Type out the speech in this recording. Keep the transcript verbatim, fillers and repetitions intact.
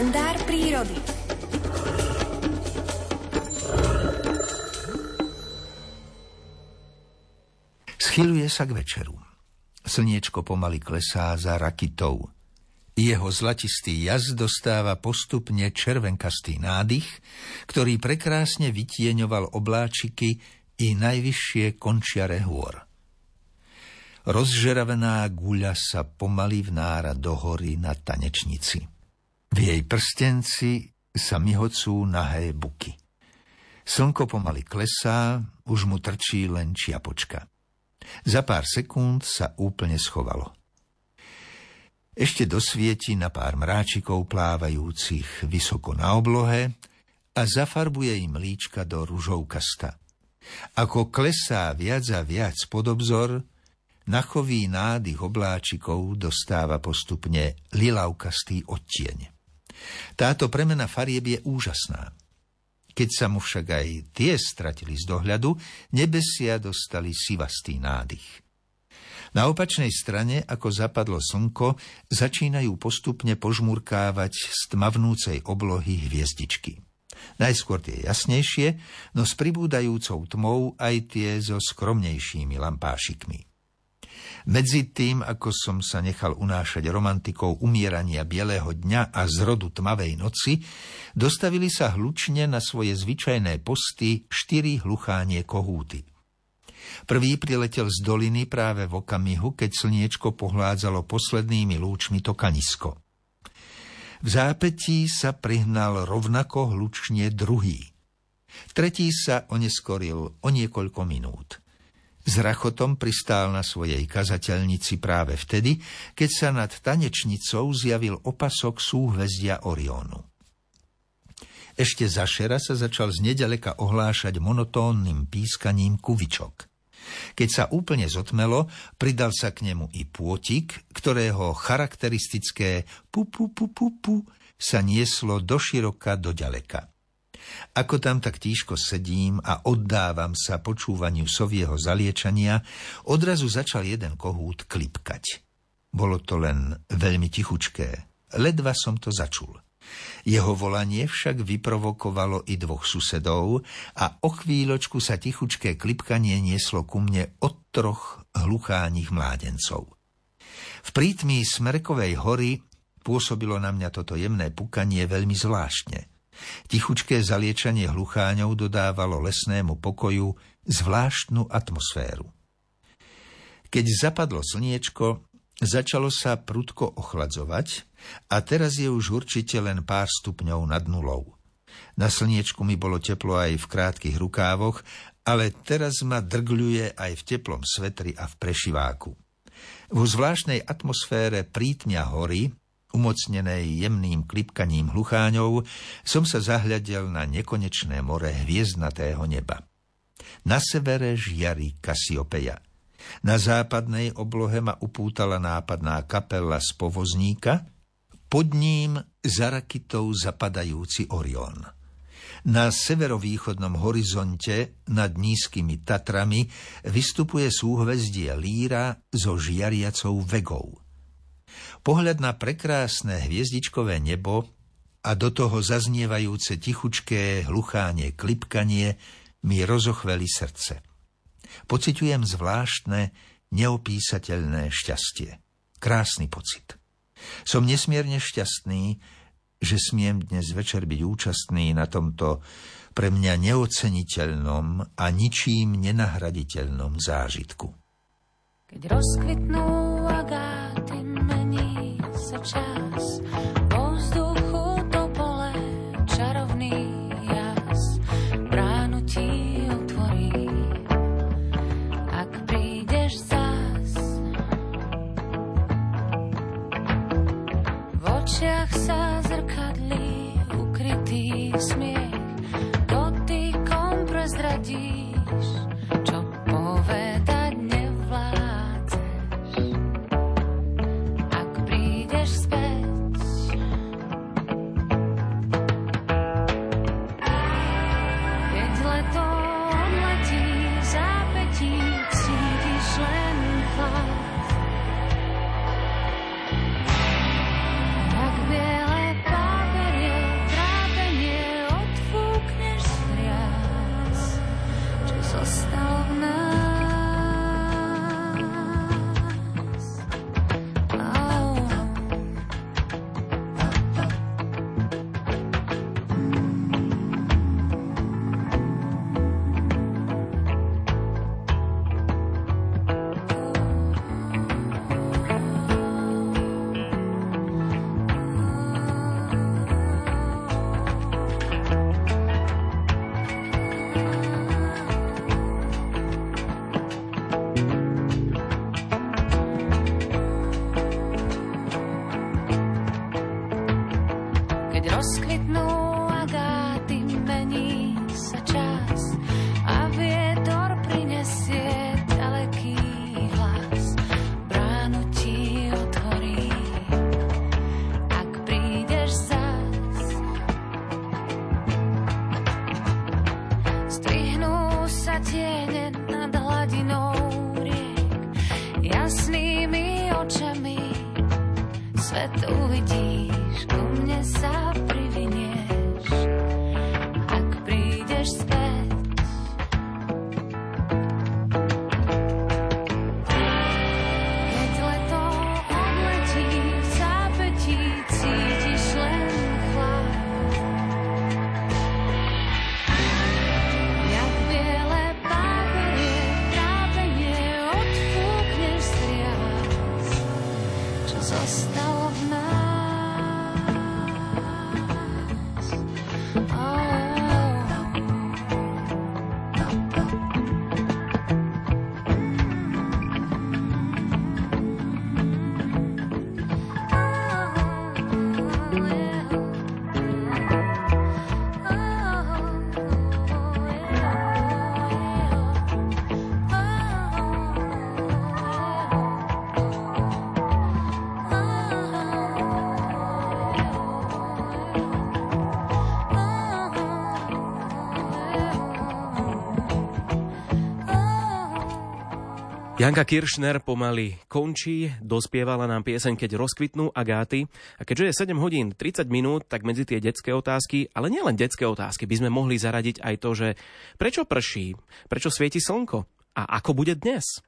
Kalendár prírody. Schyluje sa k večeru. Slniečko pomaly klesá za rakitou. Jeho zlatistý jaz dostáva postupne červenkastý nádych, ktorý prekrásne vytieňoval obláčiky i najvyššie končiare hôr. Rozžeravená guľa sa pomaly vnára do hory na tanečnici. V jej prstenci sa mihocú nahé buky. Slnko pomaly klesá, už mu trčí len čiapočka. Za pár sekúnd sa úplne schovalo. Ešte dosvieti na pár mráčikov plávajúcich vysoko na oblohe a zafarbuje im líčka do ružovkasta. Ako klesá viac a viac pod obzor, nachový nádych obláčikov dostáva postupne lilavkastý odtieň. Táto premena farieb je úžasná. Keď sa mu však aj tie stratili z dohľadu, nebesia dostali sivastý nádych. Na opačnej strane, ako zapadlo slnko, začínajú postupne požmurkávať z tmavnúcej oblohy hviezdičky. Najskôr tie jasnejšie, no s pribúdajúcou tmou aj tie so skromnejšími lampášikmi. Medzi tým, ako som sa nechal unášať romantikou umierania bielého dňa a zrodu tmavej noci, dostavili sa hlučne na svoje zvyčajné posty štyri hluchánie kohúty. Prvý priletel z doliny práve v okamihu, keď slniečko pohládzalo poslednými lúčmi to kanisko. V zápätí sa prihnal rovnako hlučne druhý. Tretí sa oneskoril o niekoľko minút. S rachotom pristál na svojej kazateľnici práve vtedy, keď sa nad tanečnicou zjavil opasok súhvezdia Orionu. Ešte za šera sa začal zneďaleka ohlášať monotónnym pískaním kuvičok. Keď sa úplne zotmelo, pridal sa k nemu i pôtik, ktorého charakteristické pu-pu-pu-pu-pu sa nieslo doširoka doďaleka. Ako tam tak tížko sedím a oddávam sa počúvaniu sovieho zaliečania, odrazu začal jeden kohút klipkať. Bolo to len veľmi tichučké, ledva som to začul. Jeho volanie však vyprovokovalo i dvoch susedov a o chvíľočku sa tichučké klipkanie nieslo ku mne od troch hlucháních mládencov. V prítmí Smrkovej hory pôsobilo na mňa toto jemné pukanie veľmi zvláštne. Tichučké zaliečanie hlucháňov dodávalo lesnému pokoju zvláštnu atmosféru. Keď zapadlo slniečko, začalo sa prudko ochladzovať a teraz je už určite len pár stupňov nad nulou. Na slniečku mi bolo teplo aj v krátkych rukávoch, ale teraz ma drgľuje aj v teplom svetri a v prešiváku. Vo zvláštnej atmosfére prítmia hory, umocnenej jemným klipkaním hlucháňov, som sa zahľadel na nekonečné more hviezdnatého neba. Na severe žiari Kasiopeia. Na západnej oblohe ma upútala nápadná kapela z povozníka, pod ním za rakitou zapadajúci Orion. Na severovýchodnom horizonte nad nízkymi Tatrami vystupuje súhvezdie Lýra so žiariacou Vegou. Pohľad na prekrásne hviezdičkové nebo a do toho zaznievajúce tichučké hluchánie klipkanie mi rozochveli srdce. Pociťujem zvláštne, neopísateľné šťastie. Krásny pocit. Som nesmierne šťastný, že smiem dnes večer byť účastný na tomto pre mňa neoceniteľnom a ničím nenahraditeľnom zážitku. Keď rozkvitnú Agáty, mení sa čas, po vzduchu to pole, čarovný jas, bránu ti otvorí, ak prídeš zas. V očiach sa zrkadlí ukrytý smiech, dotykom prezradíš, čo povedať. Ak biele pápery jasnými očami svet uvidíš, ku mne sa privinieš, ak prídeš späť. Keď leto odletí, v zápätí cítiš len chlad, jak biele páperie, trápenie odfúkneš z trias, čo zostalo. Janka Kirchner pomaly končí, dospievala nám pieseň Keď rozkvitnú Agáty. A keďže je sedem hodín tridsať minút, tak medzi tie detské otázky, ale nielen detské otázky, by sme mohli zaradiť aj to, že prečo prší, prečo svieti slnko a ako bude dnes?